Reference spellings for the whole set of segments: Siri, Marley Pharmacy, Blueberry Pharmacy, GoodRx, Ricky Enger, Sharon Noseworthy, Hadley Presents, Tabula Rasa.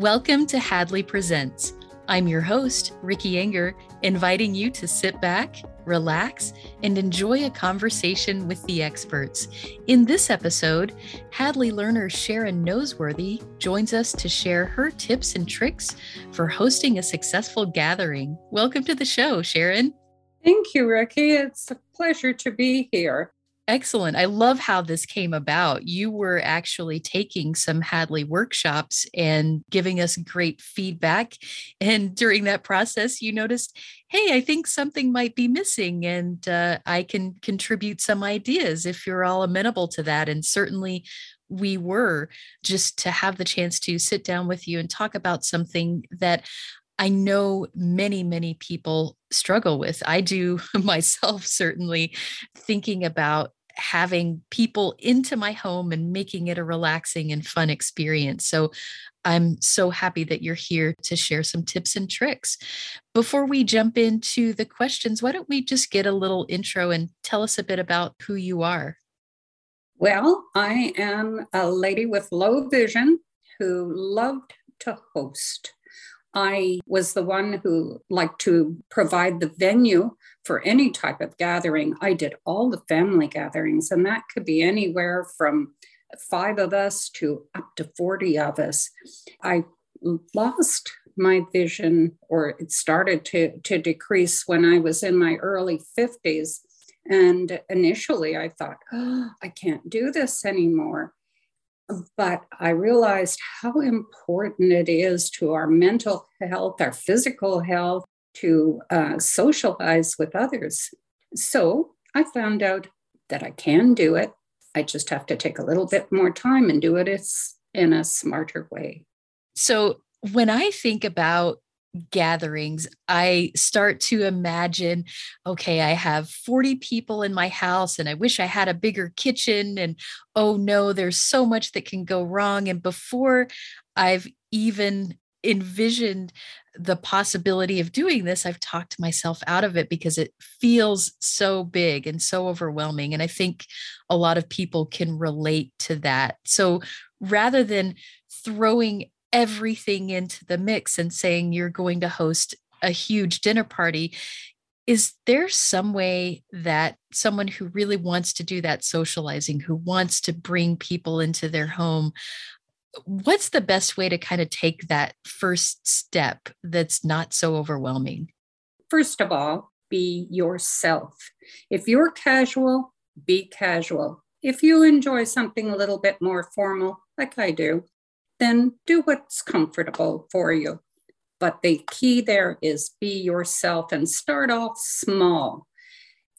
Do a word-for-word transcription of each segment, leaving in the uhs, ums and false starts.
Welcome to Hadley Presents. I'm your host, Ricky Enger, inviting you to sit back, relax, and enjoy a conversation with the experts. In this episode, Hadley learner Sharon Noseworthy joins us to share her tips and tricks for hosting a successful gathering. Welcome to the show, Sharon. Thank you, Ricky. It's a pleasure to be here. Excellent. I love how this came about. You were actually taking some Hadley workshops and giving us great feedback. And during that process, you noticed, hey, I think something might be missing and uh, I can contribute some ideas if you're all amenable to that. And certainly we were, just to have the chance to sit down with you and talk about something that I know many, many people struggle with. I do myself, certainly, thinking about having people into my home and making it a relaxing and fun experience. So I'm so happy that you're here to share some tips and tricks. Before we jump into the questions, why don't we just get a little intro and tell us a bit about who you are? Well, I am a lady with low vision who loved to host. I was the one who liked to provide the venue for any type of gathering. I did all the family gatherings, and that could be anywhere from five of us to up to forty of us. I lost my vision, or it started to, to decrease when I was in my early fifties. And initially I thought, oh, I can't do this anymore. But I realized how important it is to our mental health, our physical health, to uh, socialize with others. So I found out that I can do it. I just have to take a little bit more time and do it in a smarter way. So when I think about gatherings, I start to imagine, okay, I have forty people in my house and I wish I had a bigger kitchen, and oh no, there's so much that can go wrong. And before I've even envisioned the possibility of doing this, I've talked myself out of it because it feels so big and so overwhelming. And I think a lot of people can relate to that. So rather than throwing everything into the mix and saying you're going to host a huge dinner party, is there some way that someone who really wants to do that socializing, who wants to bring people into their home, what's the best way to kind of take that first step that's not so overwhelming? First of all, be yourself. If you're casual, be casual. If you enjoy something a little bit more formal, like I do, then do what's comfortable for you. But the key there is be yourself and start off small.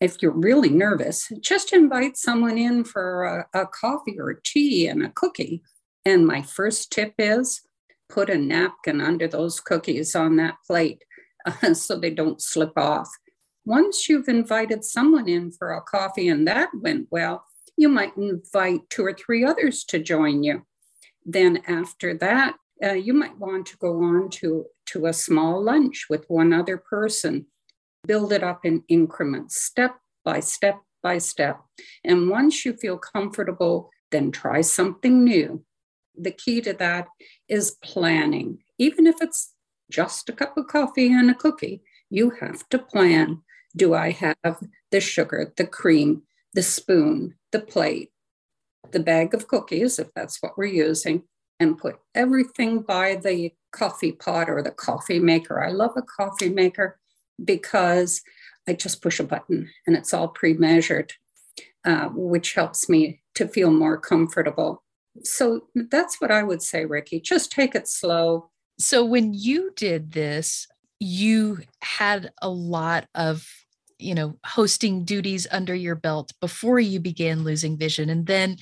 If you're really nervous, just invite someone in for a, a coffee or tea and a cookie. And my first tip is put a napkin under those cookies on that plate uh, so they don't slip off. Once you've invited someone in for a coffee and that went well, you might invite two or three others to join you. Then after that, uh, you might want to go on to, to a small lunch with one other person. Build it up in increments, step by step by step. And once you feel comfortable, then try something new. The key to that is planning. Even if it's just a cup of coffee and a cookie, you have to plan. Do I have the sugar, the cream, the spoon, the plate, the bag of cookies, if that's what we're using, and put everything by the coffee pot or the coffee maker. I love a coffee maker because I just push a button and it's all pre-measured, uh, which helps me to feel more comfortable. So that's what I would say, Ricky. Just take it slow. So when you did this, you had a lot of you know, hosting duties under your belt before you began losing vision. And then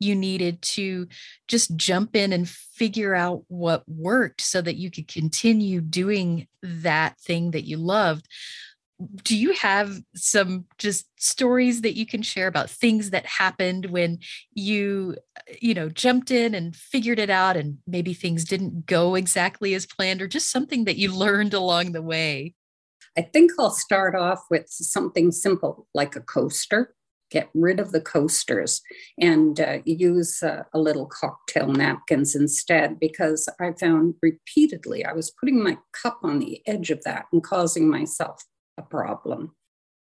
you needed to just jump in and figure out what worked so that you could continue doing that thing that you loved. Do you have some just stories that you can share about things that happened when you, you know, jumped in and figured it out and maybe things didn't go exactly as planned, or just something that you learned along the way? I think I'll start off with something simple like a coaster. get rid of the coasters and uh, use uh, a little cocktail napkins instead, because I found repeatedly I was putting my cup on the edge of that and causing myself a problem.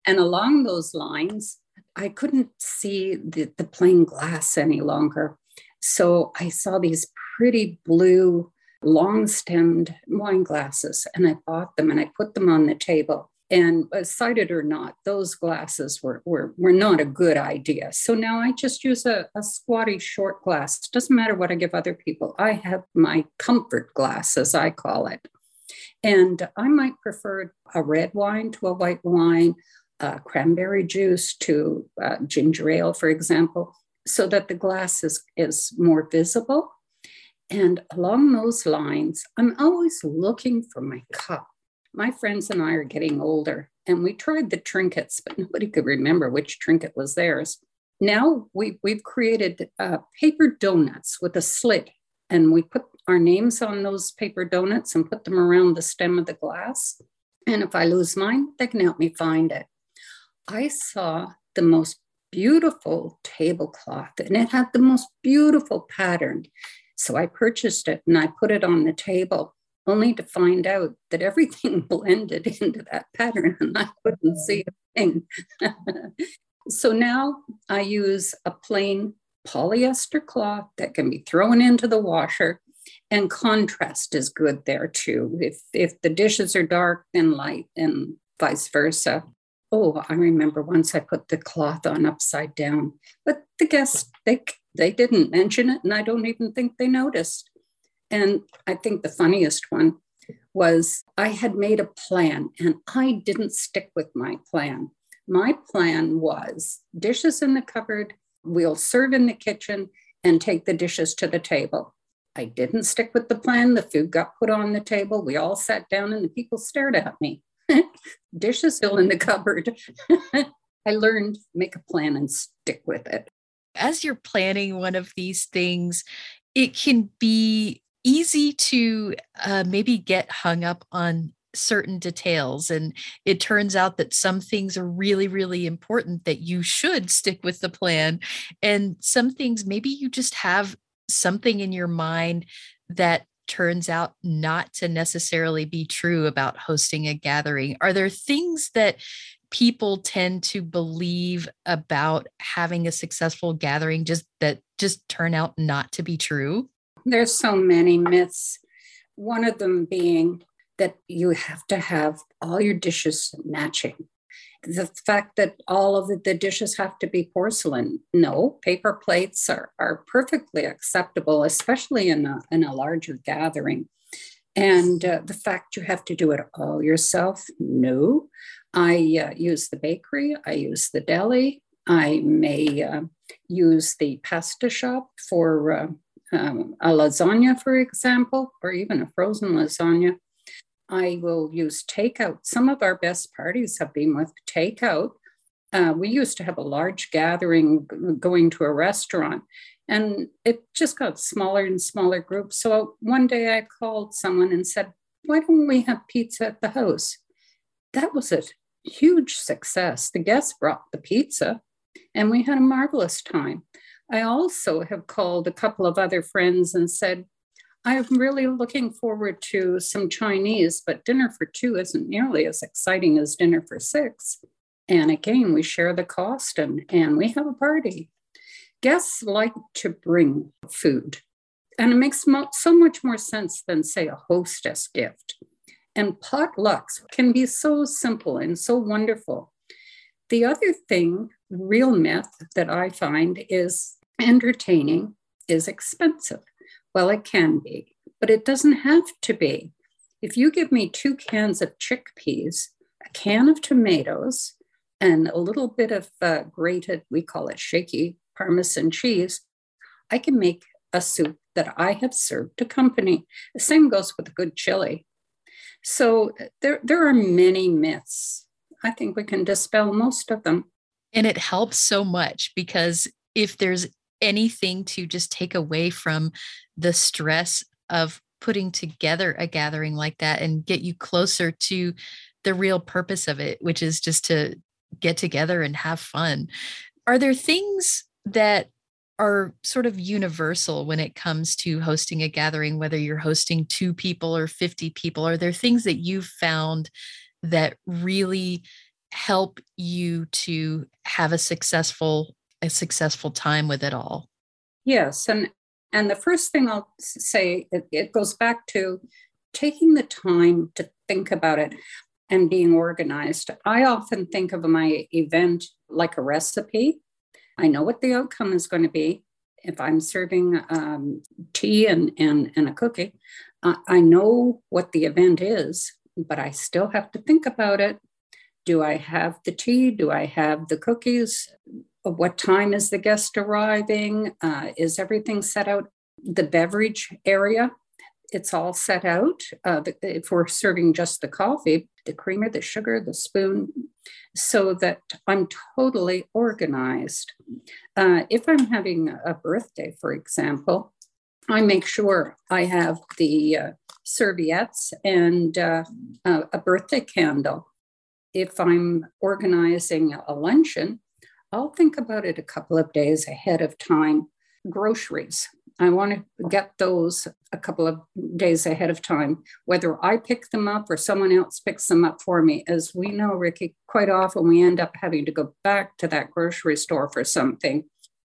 And along those lines, I couldn't see the, the plain glass any longer. So I saw these pretty blue, long-stemmed wine glasses, and I bought them and I put them on the table. And cited or not, those glasses were, were, were not a good idea. So now I just use a, a squatty short glass. It doesn't matter what I give other people. I have my comfort glass, as I call it. And I might prefer a red wine to a white wine, uh, cranberry juice to uh, ginger ale, for example, so that the glass is, is more visible. And along those lines, I'm always looking for my cup. My friends and I are getting older, and we tried the trinkets, but nobody could remember which trinket was theirs. Now we, we've created uh, paper donuts with a slit, and we put our names on those paper donuts and put them around the stem of the glass. And if I lose mine, they can help me find it. I saw the most beautiful tablecloth, and it had the most beautiful pattern. So I purchased it and I put it on the table, only to find out that everything blended into that pattern and I couldn't see a thing. So now I use a plain polyester cloth that can be thrown into the washer, and contrast is good there too. If, if the dishes are dark, then light, and vice versa. Oh, I remember once I put the cloth on upside down, but the guests, they, they didn't mention it, and I don't even think they noticed. And I think the funniest one was I had made a plan and I didn't stick with my plan. My plan was dishes in the cupboard, we'll serve in the kitchen and take the dishes to the table. I didn't stick with the plan. The food got put on the table. We all sat down and the people stared at me. Dishes still in the cupboard. I learned, make a plan and stick with it. As you're planning one of these things, it can be easy to uh, maybe get hung up on certain details. And it turns out that some things are really, really important that you should stick with the plan. And some things, maybe you just have something in your mind that turns out not to necessarily be true about hosting a gathering. Are there things that people tend to believe about having a successful gathering just that just turn out not to be true? There's so many myths, one of them being that you have to have all your dishes matching. The fact that all of the dishes have to be porcelain. No, paper plates are, are perfectly acceptable, especially in a, in a larger gathering. And uh, the fact you have to do it all yourself, no. I uh, use the bakery, I use the deli, I may uh, use the pasta shop for uh, Um, a lasagna, for example, or even a frozen lasagna. I will use takeout. Some of our best parties have been with takeout. Uh, we used to have a large gathering going to a restaurant, and it just got smaller and smaller groups. So one day I called someone and said, why don't we have pizza at the house? That was a huge success. The guests brought the pizza, and we had a marvelous time. I also have called a couple of other friends and said, I'm really looking forward to some Chinese, but dinner for two isn't nearly as exciting as dinner for six. And again, we share the cost and, and we have a party. Guests like to bring food, and it makes mo- so much more sense than, say, a hostess gift. And potlucks can be so simple and so wonderful. The other thing, real myth that I find is entertaining is expensive. Well, it can be, but it doesn't have to be. If you give me two cans of chickpeas, a can of tomatoes, and a little bit of uh, grated, we call it shaky Parmesan cheese, I can make a soup that I have served to company. The same goes with a good chili. So there, there are many myths. I think we can dispel most of them. And it helps so much, because if there's anything to just take away from the stress of putting together a gathering like that and get you closer to the real purpose of it, which is just to get together and have fun. Are there things that are sort of universal when it comes to hosting a gathering, whether you're hosting two people or fifty people? Are there things that you've found that really help you to have a successful, a successful time with it all? Yes. And, and the first thing I'll say, it, it goes back to taking the time to think about it and being organized. I often think of my event like a recipe. I know what the outcome is going to be. If I'm serving um, tea and, and, and a cookie, uh, I know what the event is, but I still have to think about it. Do I have the tea? Do I have the cookies? What time is the guest arriving? Uh, is everything set out? The beverage area, it's all set out. Uh, if we're serving just the coffee, the creamer, the sugar, the spoon, so that I'm totally organized. Uh, if I'm having a birthday, for example, I make sure I have the uh, serviettes and uh, a birthday candle. If I'm organizing a luncheon, I'll think about it a couple of days ahead of time. Groceries, I want to get those a couple of days ahead of time, whether I pick them up or someone else picks them up for me. As we know, Ricky, quite often we end up having to go back to that grocery store for something.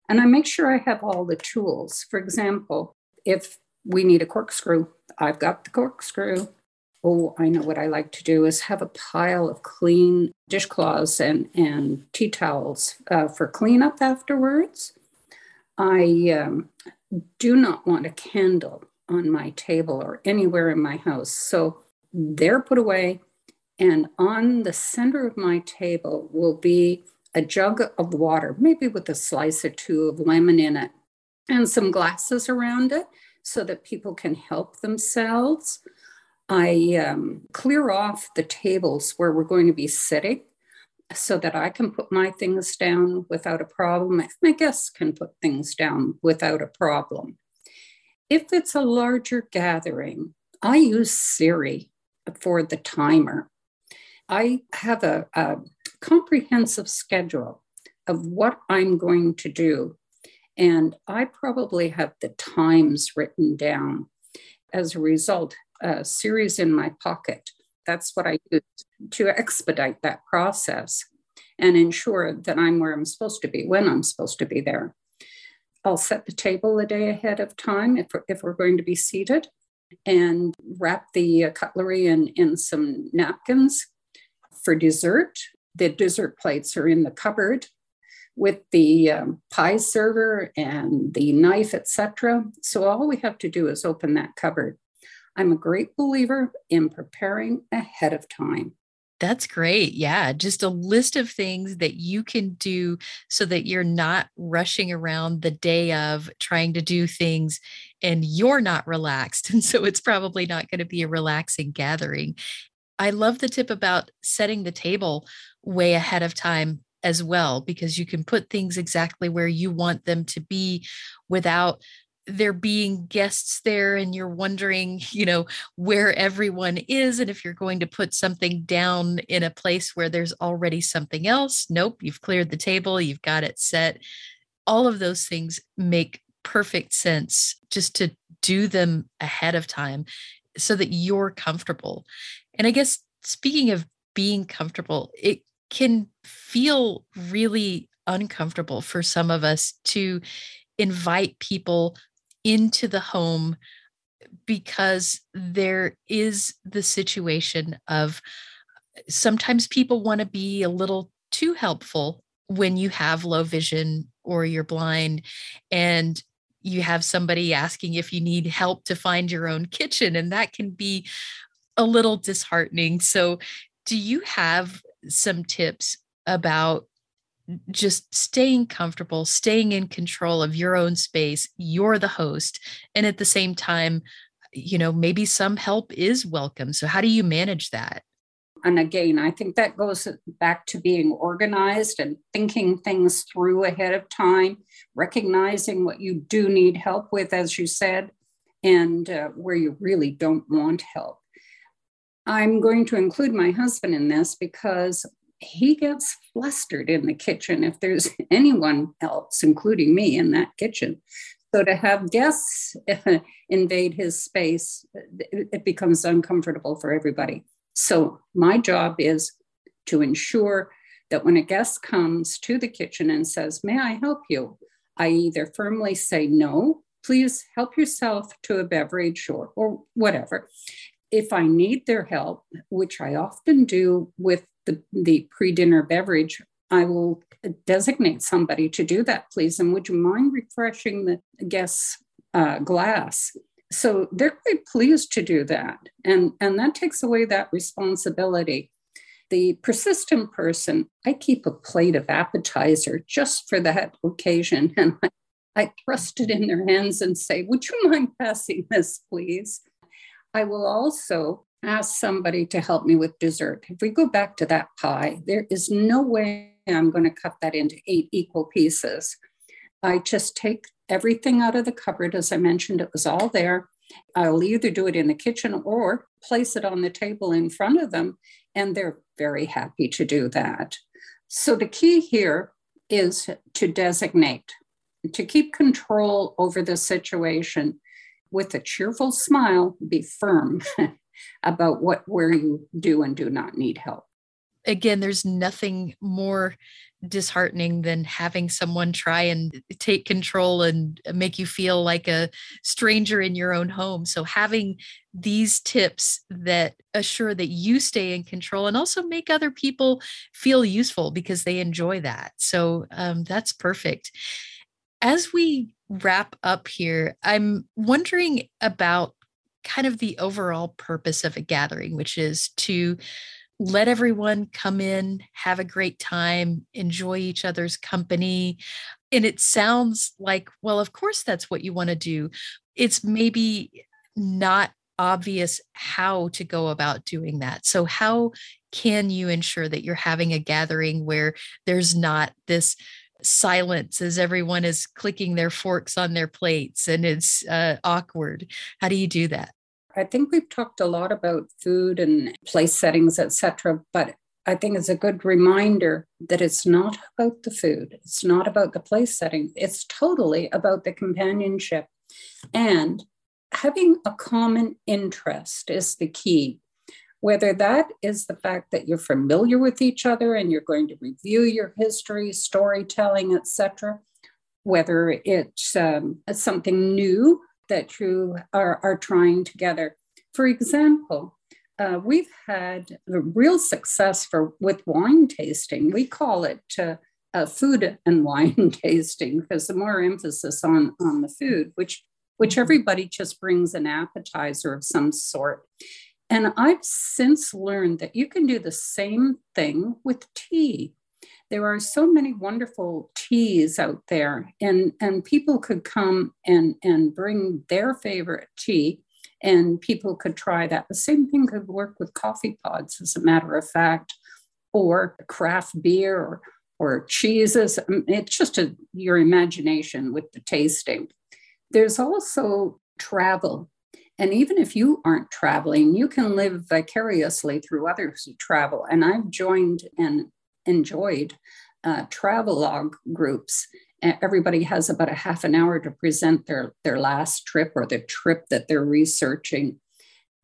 And I make sure I have all the tools. For example, if we need a corkscrew, I've got the corkscrew. Oh, I know what I like to do is have a pile of clean dishcloths and, and tea towels uh, for cleanup afterwards. I um, do not want a candle on my table or anywhere in my house. So they're put away, and on the center of my table will be a jug of water, maybe with a slice or two of lemon in it, and some glasses around it so that people can help themselves. I um, clear off the tables where we're going to be sitting so that I can put my things down without a problem. My guests can put things down without a problem. If it's a larger gathering, I use Siri for the timer. I have a, a comprehensive schedule of what I'm going to do, and I probably have the times written down. As a result, Uh, Siri's in my pocket. That's what I use to expedite that process and ensure that I'm where I'm supposed to be, when I'm supposed to be there. I'll set the table a day ahead of time if we're, if we're going to be seated, and wrap the uh, cutlery in, in some napkins. For dessert, the dessert plates are in the cupboard with the um, pie server and the knife, et cetera. So all we have to do is open that cupboard. I'm a great believer in preparing ahead of time. That's great. Yeah. Just a list of things that you can do so that you're not rushing around the day of trying to do things, and you're not relaxed. And so it's probably not going to be a relaxing gathering. I love the tip about setting the table way ahead of time as well, because you can put things exactly where you want them to be without there being guests there and you're wondering, you know, where everyone is. And if you're going to put something down in a place where there's already something else, nope, you've cleared the table, you've got it set. All of those things make perfect sense just to do them ahead of time so that you're comfortable. And I guess speaking of being comfortable, it can feel really uncomfortable for some of us to invite people into the home, because there is the situation of sometimes people want to be a little too helpful when you have low vision or you're blind, and you have somebody asking if you need help to find your own kitchen, and that can be a little disheartening. So do you have some tips about just staying comfortable, staying in control of your own space? You're the host, and at the same time, you know, maybe some help is welcome. So how do you manage that? And again, I think that goes back to being organized and thinking things through ahead of time, recognizing what you do need help with, as you said, and uh, where you really don't want help. I'm going to include my husband in this because he gets flustered in the kitchen if there's anyone else, including me, in that kitchen. So to have guests invade his space, it becomes uncomfortable for everybody. So my job is to ensure that when a guest comes to the kitchen and says, "May I help you?" I either firmly say, "No, please help yourself to a beverage," or, or whatever. If I need their help, which I often do with the, the pre-dinner beverage, I will designate somebody to do that, please. And would you mind refreshing the guest's uh, glass? So they're quite pleased to do that. And, and that takes away that responsibility. The persistent person, I keep a plate of appetizer just for that occasion. And I, I thrust it in their hands and say, "Would you mind passing this, please?" I will also ask somebody to help me with dessert. If we go back to that pie, there is no way I'm going to cut that into eight equal pieces. I just take everything out of the cupboard. As I mentioned, it was all there. I'll either do it in the kitchen or place it on the table in front of them, and they're very happy to do that. So the key here is to designate, to keep control over the situation with a cheerful smile, be firm about what, where you do and do not need help. Again, there's nothing more disheartening than having someone try and take control and make you feel like a stranger in your own home. So having these tips that assure that you stay in control and also make other people feel useful because they enjoy that. So um, that's perfect. As we wrap up here, I'm wondering about kind of the overall purpose of a gathering, which is to let everyone come in, have a great time, enjoy each other's company. And it sounds like, well, of course, that's what you want to do. It's maybe not obvious how to go about doing that. So how can you ensure that you're having a gathering where there's not this silence as everyone is clicking their forks on their plates and it's uh, awkward? How do you do that? I think we've talked a lot about food and place settings, et cetera, but I think it's a good reminder that it's not about the food. It's not about the place setting. It's totally about the companionship. And having a common interest is the key, whether that is the fact that you're familiar with each other and you're going to review your history, storytelling, et cetera, whether it's um, something new that you are, are trying together. For example, uh, we've had a real success for, with wine tasting. We call it uh, uh, food and wine tasting because the more emphasis on, on the food, which, which everybody just brings an appetizer of some sort. And I've since learned that you can do the same thing with tea. There are so many wonderful teas out there, and, and people could come and, and bring their favorite tea, and people could try that. The same thing could work with coffee pods, as a matter of fact, or craft beer or, or cheeses. It's just a, your imagination with the tasting. There's also travel. And even if you aren't traveling, you can live vicariously through others who travel. And I've joined and enjoyed uh, travelogue groups. Everybody has about a half an hour to present their, their last trip or the trip that they're researching.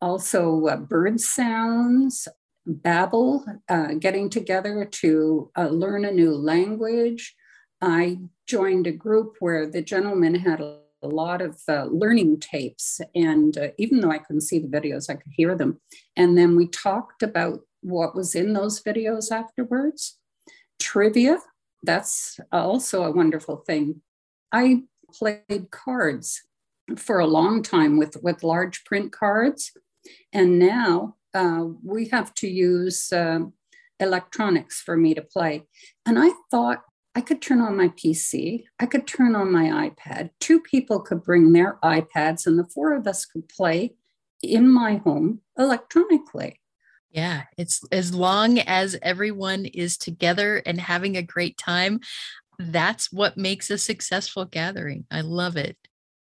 Also, uh, bird sounds, babble, uh, getting together to uh, learn a new language. I joined a group where the gentleman had a a lot of uh, learning tapes. And uh, even though I couldn't see the videos, I could hear them. And then we talked about what was in those videos afterwards. Trivia, that's also a wonderful thing. I played cards for a long time with, with large print cards. And now uh, we have to use uh, electronics for me to play. And I thought, I could turn on my P C, I could turn on my iPad, two people could bring their iPads and the four of us could play in my home electronically. Yeah, it's as long as everyone is together and having a great time, that's what makes a successful gathering. I love it.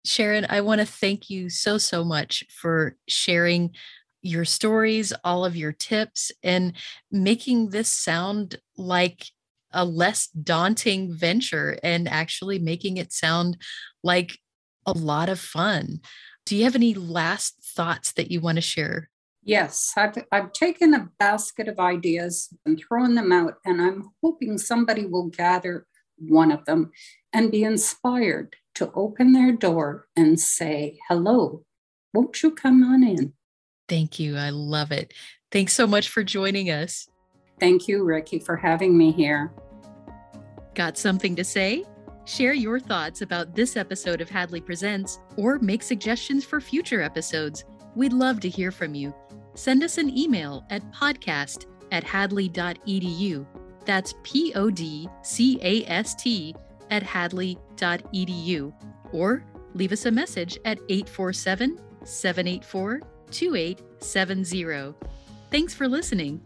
Sharon, I want to thank you so, so much for sharing your stories, all of your tips, and making this sound like a less daunting venture and actually making it sound like a lot of fun. Do you have any last thoughts that you want to share? Yes, I've, I've taken a basket of ideas and thrown them out, and I'm hoping somebody will gather one of them and be inspired to open their door and say, hello, won't you come on in? Thank you. I love it. Thanks so much for joining us. Thank you, Ricky, for having me here. Got something to say? Share your thoughts about this episode of Hadley Presents or make suggestions for future episodes. We'd love to hear from you. Send us an email at podcast at hadley dot e d u. That's P O D C A S T at hadley dot e d u. Or leave us a message at eight four seven, seven eight four, two eight seven zero. Thanks for listening.